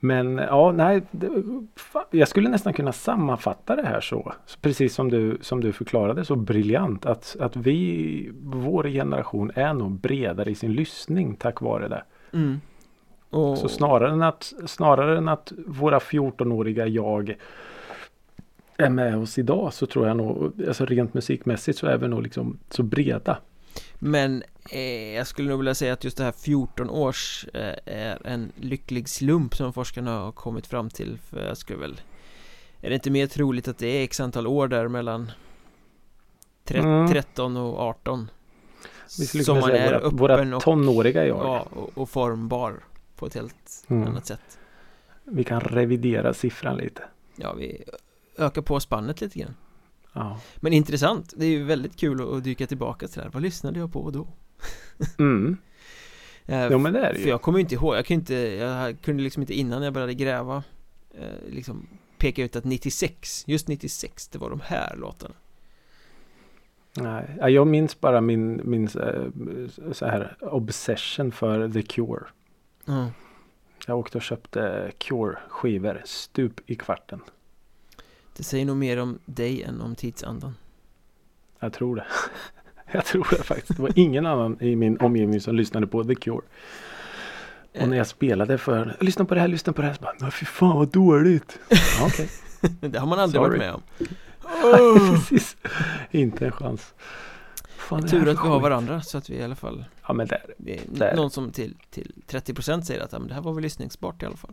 Men ja, nej, jag skulle nästan kunna sammanfatta det här så. Precis som du förklarade så briljant. Att vår generation är nog bredare i sin lyssning tack vare det. Mm. Och... Så snarare än att våra 14-åriga jag är med oss idag, så tror jag nog, alltså rent musikmässigt så är vi nog liksom så breda. Men jag skulle nog vilja säga att just det här 14 års är en lycklig slump som forskarna har kommit fram till. För jag skulle väl... Är det inte mer troligt att det är x antal år där mellan 13 och 18? Som man är öppen våra tonåriga jag. Ja, och formbar på ett helt annat sätt. Vi kan revidera siffran lite. Ja, vi ökar på spannet lite grann. Ja. Men intressant, det är ju väldigt kul att dyka tillbaka till det här. Vad lyssnade jag på då? Jo, men det är det ju. För jag kommer ju inte ihåg, jag kunde liksom inte innan jag började gräva liksom peka ut att 96, det var de här låtarna. Nej, jag minns bara min så här obsession för The Cure. Jag åkte och köpte Cure-skivor stup i kvarten. Det säger nog mer om dig än om tidsandan. Jag tror det. Jag tror det faktiskt. Det var ingen annan i min omgivning som lyssnade på The Cure. Och när jag spelade för... Lyssna på det här. Så bara, nej, fy fan vad dåligt. Ja, okej. Det har man aldrig varit med om. Precis. Inte en chans. Fan, tur att vi har varandra så att vi i alla fall... Ja, men där. Någon som till 30% säger att ja, men det här var väl lyssningsbart i alla fall.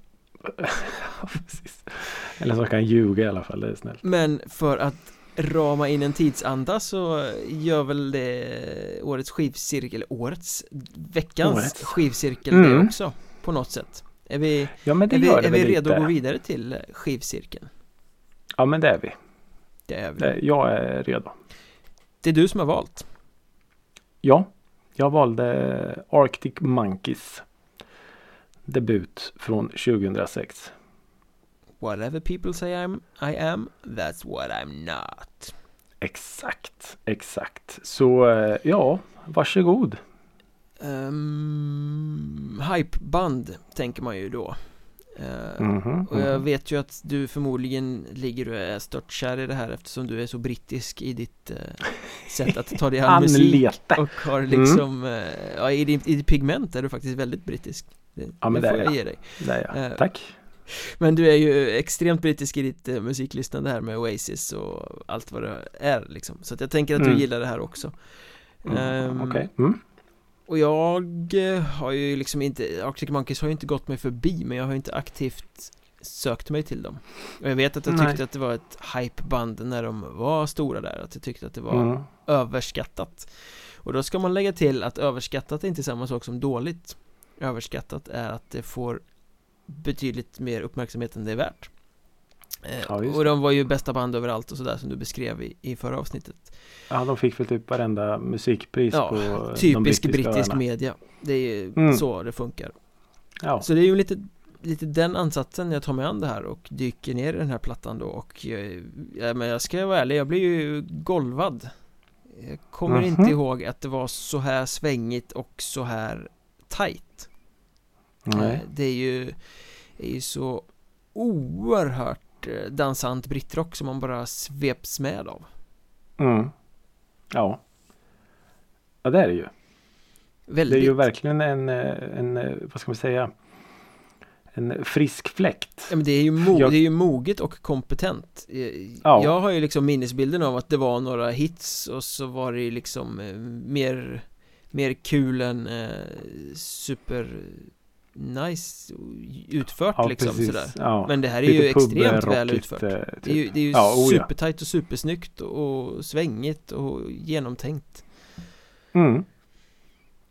Precis. Eller så kan ljuga i alla fall, det är snällt. Men för att rama in en tidsanda så gör väl det veckans skivcirkel det också på något sätt. Är vi redo att gå vidare till skivcirkeln? Ja, men det är vi. Jag är redo. Det är du som har valt. Ja, jag valde Arctic Monkeys debut från 2006. Whatever people say I am, that's what I'm not. Exakt. Så ja, varsågod. Hypeband tänker man ju då. Och jag vet ju att du förmodligen ligger och är stört kär i det här eftersom du är så brittisk i ditt sätt att ta dig an musik och har liksom i ditt pigment är du faktiskt väldigt brittisk. Ja, men det får jag dig. Där tack. Men du är ju extremt brittisk i ditt musiklyssnande här med Oasis och allt vad det är liksom. Så att jag tänker att du gillar det här också. Okej. Och jag har ju liksom inte, Arctic Monkeys har ju inte gått mig förbi, men jag har ju inte aktivt sökt mig till dem. Och jag vet att jag tyckte att det var ett hypeband när de var stora där, att jag tyckte att det var överskattat. Och då ska man lägga till att överskattat är inte samma sak som dåligt. Överskattat är att det får betydligt mer uppmärksamhet än det är värt. Och de var ju bästa band överallt och sådär som du beskrev i förra avsnittet. Ja, de fick väl typ varenda musikpris på typisk brittisk media. Det är ju så det funkar. Ja. Så det är ju lite lite den ansatsen jag tar mig an det här och dyker ner i den här plattan då, och men jag ska vara ärlig, jag blir ju golvad. Jag kommer inte ihåg att det var så här svängigt och så här tajt. Det är ju så oerhört dansant brittrock som man bara sveps med av. Ja, det är det ju. Väldigt. Det är ju verkligen en vad ska man säga, en frisk fläkt. Ja, men det är ju moget och kompetent. Jag har ju liksom minnesbilden av att det var några hits och så var det ju liksom mer kul än super nice utfört, liksom sådär. Men det här är lite ju extremt väl utfört. Typ. Det är ju supertajt och supersnyggt och svängigt och genomtänkt.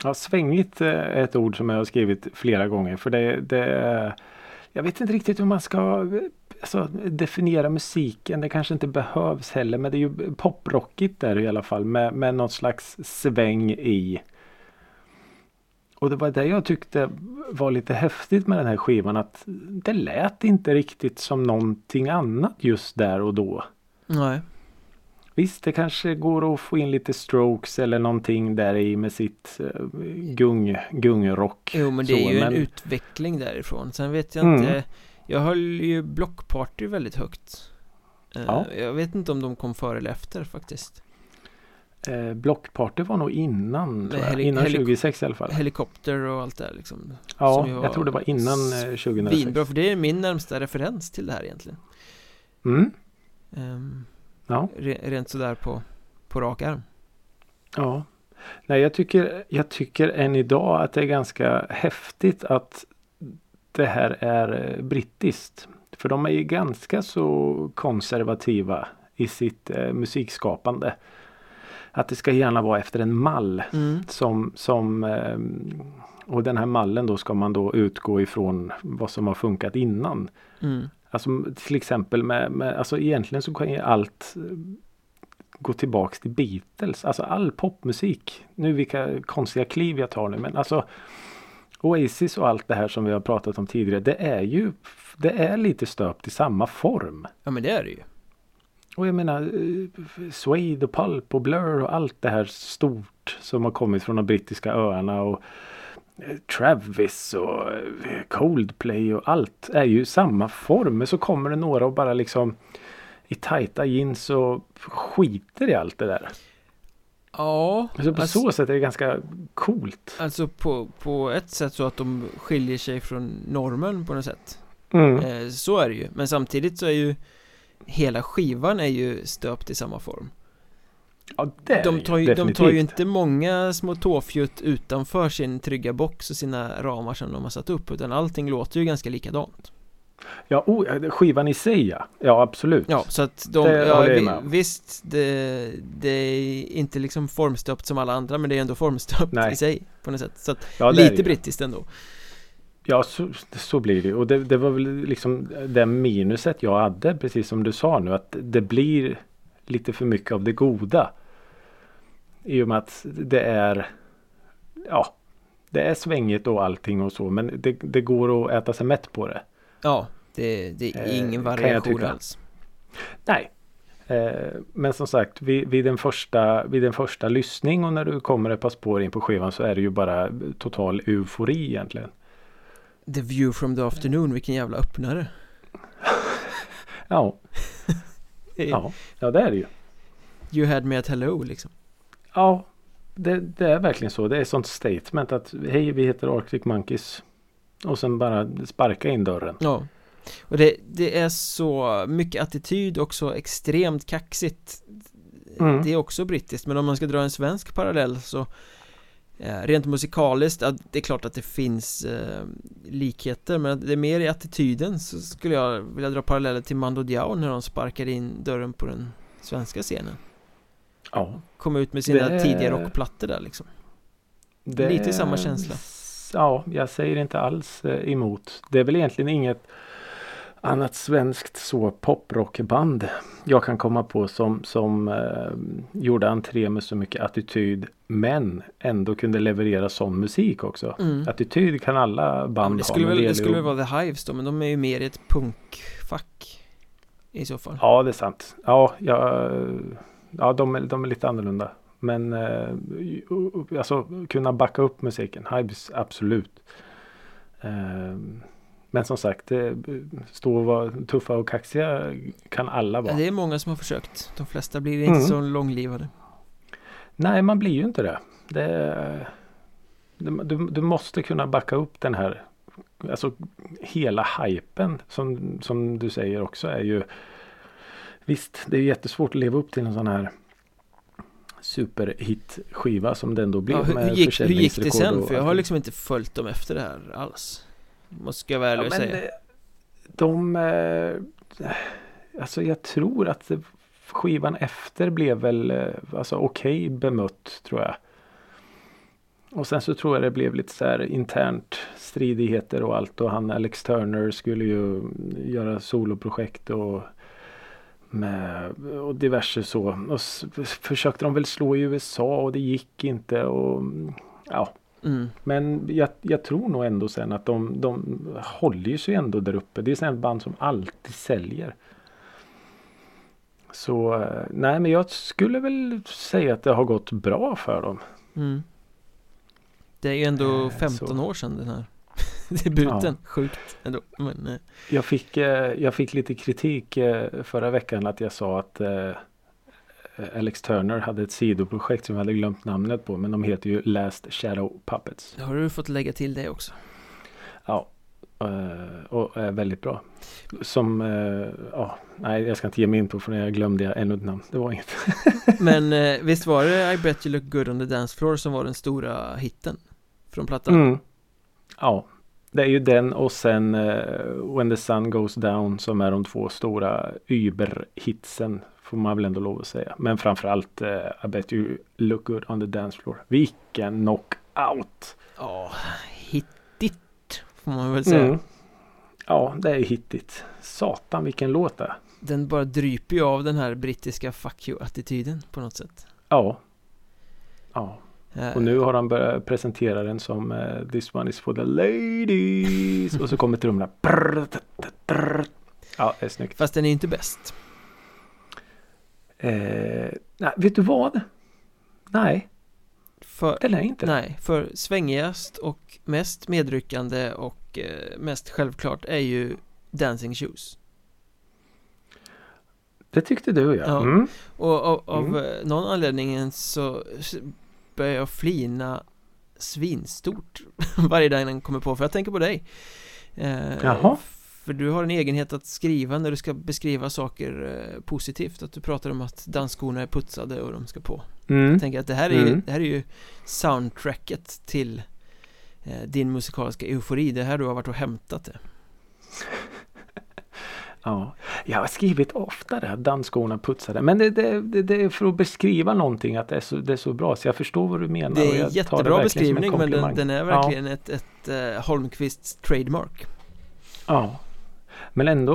Ja, svängigt är ett ord som jag har skrivit flera gånger, för det jag vet inte riktigt hur man ska definiera musiken. Det kanske inte behövs heller, men det är ju poprockigt där i alla fall, med något slags sväng i. Och det var det jag tyckte var lite häftigt med den här skivan, att det lät inte riktigt som någonting annat just där och då. Nej. Visst, det kanske går att få in lite strokes eller någonting där i med sitt gungrock. Jo, men det är ju en utveckling därifrån. Sen vet jag inte, jag höll ju blockparty väldigt högt. Jag vet inte om de kom före eller efter faktiskt. Blockparty var nog innan, innan 26 i alla fall. Helikopter och allt det där liksom. Ja, jag tror det var innan 2006. Vinbra, för det är min närmsta referens till det här egentligen. Rent sådär på rak arm. Ja. Nej, jag tycker än idag att det är ganska häftigt att det här är brittiskt. För de är ju ganska så konservativa i sitt musikskapande. Att det ska gärna vara efter en mall. Som och den här mallen då ska man då utgå ifrån vad som har funkat innan. Alltså till exempel alltså egentligen så kan ju allt gå tillbaks till Beatles. Alltså all popmusik. Nu vilka konstiga kliv jag tar nu. Men alltså Oasis och allt det här som vi har pratat om tidigare. Det är lite stöpt i samma form. Ja, men det är det ju. Och jag menar Suede och Pulp och Blur och allt det här stort som har kommit från de brittiska öarna och Travis och Coldplay och allt är ju samma form, men så kommer det några och bara liksom i tajta jeans och skiter i allt det där. Ja. Så på så sätt är det ganska coolt. Alltså på ett sätt så att de skiljer sig från normen på något sätt. Så är det ju. Men samtidigt så är ju hela skivan är ju stöpt i samma form. Ja, de tar ju inte många små tåfjutt utanför sin trygga box och sina ramar som de har satt upp, utan allting låter ju ganska likadant. Ja, skivan i sig, ja absolut. Ja, så att det är inte liksom formstöpt som alla andra, men det är ändå formstöpt i sig på något sätt. Så att, lite brittiskt ändå. Ja, så blir det. Och det var väl liksom det minuset jag hade, precis som du sa nu, att det blir lite för mycket av det goda. I och med att det är svänget och allting och så, men det går att äta sig mätt på det. Ja, det är ingen variation alls. Nej. Men som sagt, vid den första lyssning och när du kommer ett par spår in på skivan så är det ju bara total eufori egentligen. The View from the Afternoon, vilken jävla öppnare. Ja. Ja, det är det ju. You had me at hello, liksom. Ja, det är verkligen så. Det är ett sånt statement att hej, vi heter Arctic Monkeys. Och sen bara sparka in dörren. Ja, och det är så mycket attityd och så extremt kaxigt. Det är också brittiskt, men om man ska dra en svensk parallell så rent musikaliskt, det är klart att det finns likheter, men det är mer i attityden. Så skulle jag vilja dra paralleller till Mando Diao när de sparkade in dörren på den svenska scenen. Ja. Kom ut med sina tidiga rockplattor där liksom. Lite samma känsla. Ja, jag säger inte alls emot. Det är väl egentligen inget annat svenskt så poprockband jag kan komma på som gjorde entré med så mycket attityd men ändå kunde leverera sån musik också. Mm. Attityd kan alla band det skulle ha. Det skulle vara The Hives då, men de är ju mer ett punkfack i så fall. Ja, det är sant. Ja, de är lite annorlunda. Men alltså kunna backa upp musiken. Hives, absolut. Men som sagt, stå och vara tuffa och kaxiga kan alla vara. Ja, det är många som har försökt. De flesta blir inte så långlivade. Nej, man blir ju inte det. Du måste kunna backa upp den här. Alltså hela hypen som du säger också är ju... Visst, det är jättesvårt att leva upp till en sån här superhit-skiva som den då blev. Ja, hur gick det sen? För jag har liksom inte följt dem efter det här alls. Måste jag väl säga. Alltså jag tror att skivan efter blev väl alltså okej bemött, tror jag. Och sen så tror jag det blev lite så här internt stridigheter och allt. Och han Alex Turner skulle ju göra soloprojekt och diverse så. Och försökte de väl slå i USA och det gick inte och ja. Mm. Men jag tror nog ändå sen att de håller ju sig ändå där uppe. Det är sen ett band som alltid säljer. Så nej, men jag skulle väl säga att det har gått bra för dem. Mm. Det är ju ändå 15 år sedan den här debuten. Ja. Sjukt ändå. Men jag fick lite kritik förra veckan att jag sa att Alex Turner hade ett sidoprojekt som jag hade glömt namnet på, men de heter ju Last Shadow Puppets. Har du fått lägga till det också? Ja, och är väldigt bra. Som, nej, jag ska inte ge mig in på för jag glömde ännu ett namn, det var inget. Men visst var det I Bet You Look Good on the Dance Floor som var den stora hitten från plattan? Mm. Ja, det är ju den och sen When the Sun Goes Down som är de två stora über-hitsen. Får man väl ändå lov att säga. Men framförallt I Bet You Look Good on the Dance Floor. Vilken knockout! Ja, hittigt får man väl säga. Mm. Ja, det är hittigt. Satan, vilken låt det. Den bara dryper ju av den här brittiska fuck you-attityden på något sätt. Ja. Och nu har han börjat presentera den som This One Is For The Ladies. Och så kommer trumman. Ja, det är snyggt. Fast den är inte bäst. Nej, vet du vad? Nej. Eller inte. Nej, för svängigast och mest medryckande och mest självklart är ju Dancing Shoes. Det tyckte du, ja. Mm. Och av någon anledning så börjar jag flina svinstort varje dag den kommer på, för jag tänker på dig. Jaha. För du har en egenhet att skriva när du ska beskriva saker positivt. Att du pratar om att dansskorna är putsade och de ska på. Mm. Jag tänker att det här är ju soundtracket till din musikaliska eufori. Det här du har varit och hämtat det. Ja, jag har skrivit ofta det här dansskorna putsade. Men det är för att beskriva någonting att det är så bra. Så jag förstår vad du menar. Det är en jättebra beskrivning, men den är verkligen ett Holmqvists trademark. Ja. Men ändå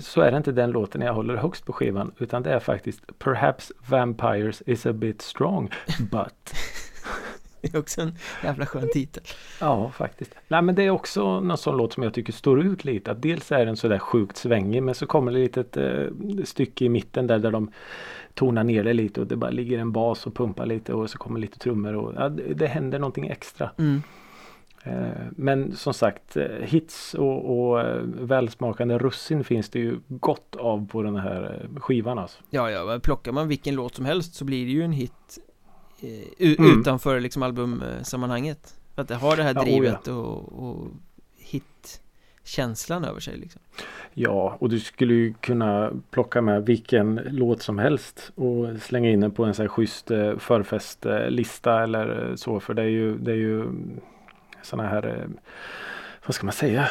så är det inte den låten jag håller högst på skivan, utan det är faktiskt Perhaps Vampires Is a Bit Strong But. Det är också en jävla skön titel. Ja, faktiskt. Nej, men det är också någon sån låt som jag tycker står ut lite. Att dels är den så där sjukt svängig, men så kommer det litet stycke i mitten där de tonar ner det lite och det bara ligger en bas och pumpar lite och så kommer lite trummor och det händer någonting extra. Mm. Men som sagt, hits och välsmakande russin finns det ju gott av på den här skivan alltså. Ja, plockar man vilken låt som helst så blir det ju en hit utanför liksom albumsammanhanget. För att det har det här drivet och hitkänslan över sig liksom. Ja, och du skulle ju kunna plocka med vilken låt som helst och slänga in den på en sån här schysst förfestlista eller så, för det är ju såna här, vad ska man säga,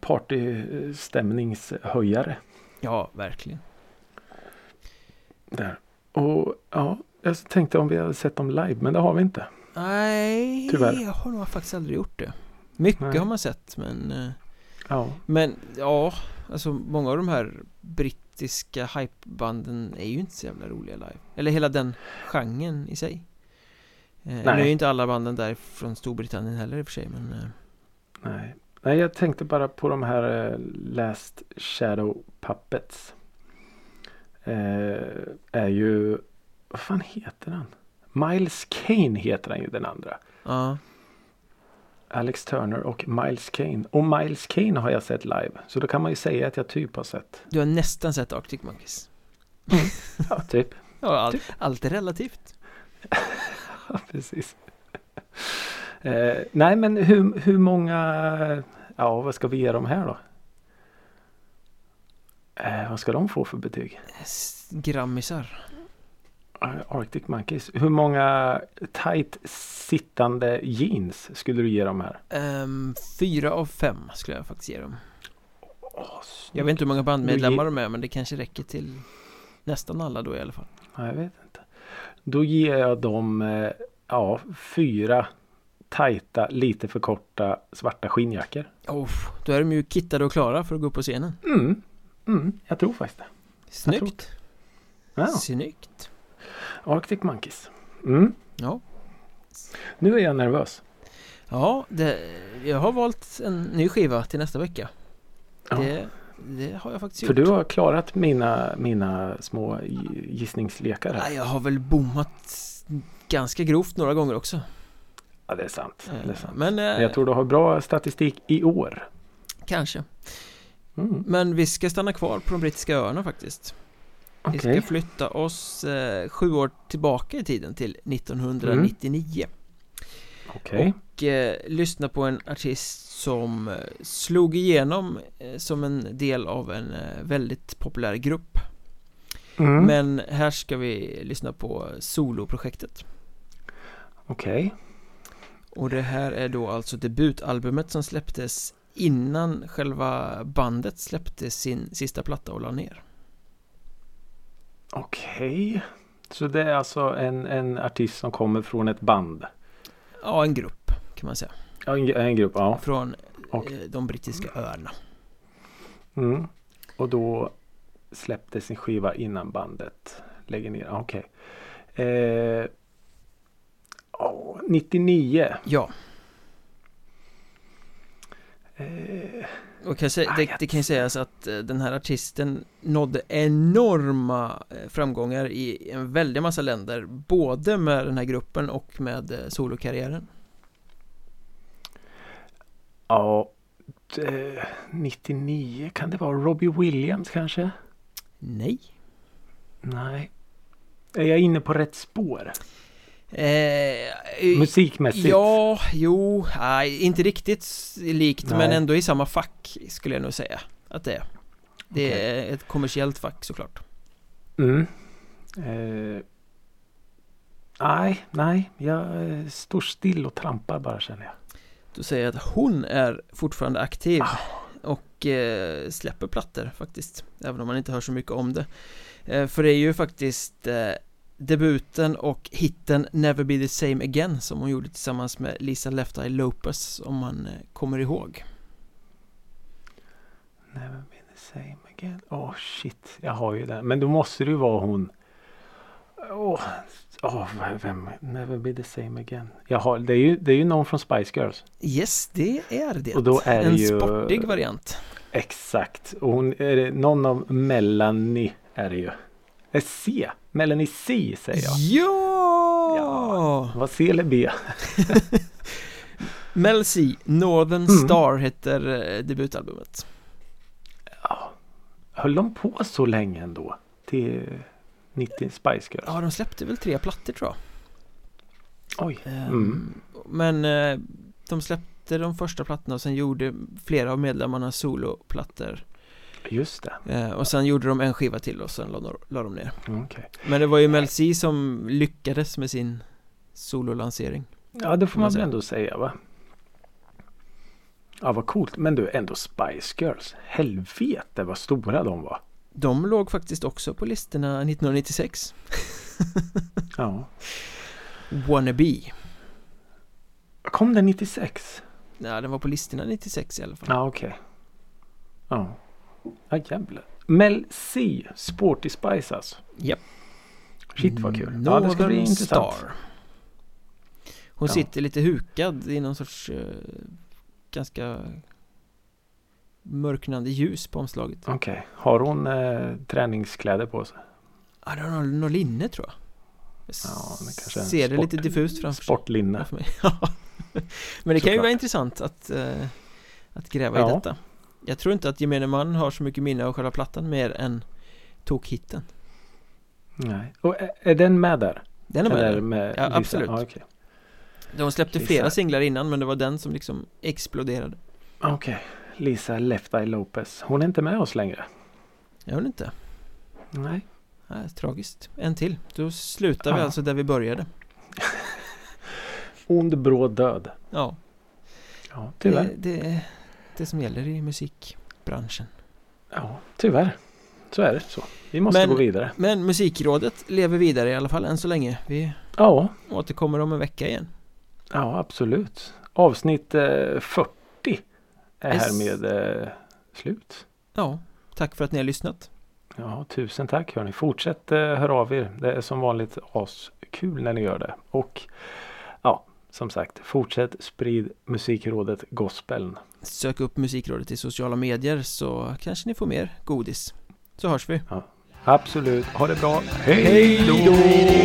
partystämningshöjare. Ja, verkligen. Där. Och ja, jag tänkte om vi hade sett dem live, men det har vi inte. Nej, tyvärr. Jag har nog faktiskt aldrig gjort det. Mycket har man sett, men Ja. Men ja, alltså många av de här brittiska hypebanden är ju inte så jävla roliga live. Eller hela den genren i sig. Nu är ju inte alla banden där från Storbritannien heller i och för sig, men... Nej. Nej, jag tänkte bara på de här Last Shadow Puppets. Är ju... Vad fan heter han? Miles Kane heter han ju, den andra. Ja. Alex Turner och Miles Kane. Och Miles Kane har jag sett live. Så då kan man ju säga att jag typ har sett. Du har nästan sett Arctic Monkeys. Ja, typ. Ja, allt är relativt. Ja, precis. Nej, men hur många... Ja, vad ska vi ge dem här då? Vad ska de få för betyg? Grammisar. Arctic Monkeys. Hur många tight sittande jeans skulle du ge dem här? 4 av 5 skulle jag faktiskt ge dem. Jag vet inte hur många bandmedlemmar de är, men det kanske räcker till nästan alla då i alla fall. Ja, jag vet inte. Då ger jag dem 4 tajta, lite för korta svarta skinnjackor. Då är de ju kittade och klara för att gå upp på scenen. Jag tror faktiskt det. Snyggt. Ja. Snyggt. Arctic Monkeys. Ja. Nu är jag nervös. Ja, jag har valt en ny skiva till nästa vecka. Ja. Det har jag faktiskt gjort. För du har klarat mina små gissningslekar här. Ja, jag har väl bommat ganska grovt några gånger också. Ja, det är sant. Det är sant. Men jag tror du har bra statistik i år. Kanske. Men vi ska stanna kvar på de brittiska öarna faktiskt. Okay. Vi ska flytta oss 7 år tillbaka i tiden till 1999. Okay. Och lyssna på en artist som slog igenom som en del av en väldigt populär grupp. Men här ska vi lyssna på soloprojektet. Okej. Och det här är då alltså debutalbumet som släpptes innan själva bandet släppte sin sista platta och la ner. Okej. Så det är alltså en artist som kommer från ett band? Ja, en grupp kan man säga. Ja, en grupp, ja. Från de brittiska öarna. Och då släppte sin skiva innan bandet lägger ner. Okej. 99. Ja. Och det kan ju sägas att den här artisten nådde enorma framgångar i en väldig massa länder, både med den här gruppen och med solokarriären. Ja, 99, kan det vara Robbie Williams kanske? Nej. Är jag inne på rätt spår? Musikmässigt? Ja, jo, nej, inte riktigt likt, men ändå i samma fack skulle jag nog säga att det är. Det är ett kommersiellt fack såklart. Nej, jag står still och trampar bara, känner jag. Du säger att hon är fortfarande aktiv och släpper plattor faktiskt, även om man inte hör så mycket om det. För det är ju faktiskt... debuten och hitten Never Be The Same Again som hon gjorde tillsammans med Lisa Left Eye Lopez, om man kommer ihåg. Never Be The Same Again. Shit, jag har ju den. Men då måste det ju vara hon. Vem? Never Be The Same Again. Det är ju någon från Spice Girls. Yes, det är det. Och då är en sportig variant. Exakt. Och hon är någon av Melanie är det ju. C. Melanie C säger jag. Ja! Vad C eller B? Mel C, Northern Star heter debutalbumet. Ja. Höll de på så länge ändå? Till 90 Spice Girls? Ja, de släppte väl 3 plattor tror jag. Oj. Men de släppte de första plattorna och sen gjorde flera av medlemmarna soloplattor. Just det. Och sen gjorde de en skiva till och sen la de ner. Okay. Men det var ju Mel C som lyckades med sin sololansering. Ja, det får man väl ändå säga, va? Ja, vad coolt. Men du, ändå Spice Girls. Helvete vad stora de var. De låg faktiskt också på listorna 1996. Ja. Wannabe. Kom den 96? Nej, den var på listorna 96 i alla fall. Ja, okej. Ja. Ja, jävlar. Mel C, Sporty Spice alltså. Japp. Shit vad kul. Ja, det ska bli intressant. Hon sitter lite hukad i någon sorts ganska mörknande ljus på omslaget. Okej. Okay. Har hon träningskläder på sig? Ja, det har någon linne tror jag. Ja, ser det lite diffust framför sportlinne. Sig. Ja. Men det så kan ju klart vara intressant att gräva i detta. Jag tror inte att gemene man har så mycket minne av själva plattan mer än tokhitten. Nej. Och är den med där? Den är med, eller där. Med ja, absolut. Ah, okay. De släppte flera singlar innan, men det var den som liksom exploderade. Okej. Okay. Lisa Left Eye Lopez. Hon är inte med oss längre. Ja, hon är inte. Nej. Nej, tragiskt. En till. Då slutar vi alltså där vi började. Ond, bråd, död. Ja. Ja, tyvärr. Det är det som gäller i musikbranschen. Ja, tyvärr. Så är det så. Vi måste gå vidare. Men musikrådet lever vidare i alla fall än så länge. Vi återkommer om en vecka igen. Ja, absolut. Avsnitt 40 är härmed slut. Ja, tack för att ni har lyssnat. Ja, tusen tack hörni. Fortsätt höra av er. Det är som vanligt askul när ni gör det. Och ja, som sagt, fortsätt sprid musikrådet gospeln. Sök upp musikrådet i sociala medier så kanske ni får mer godis. Så hörs vi. Ja, absolut. Ha det bra. Hej då!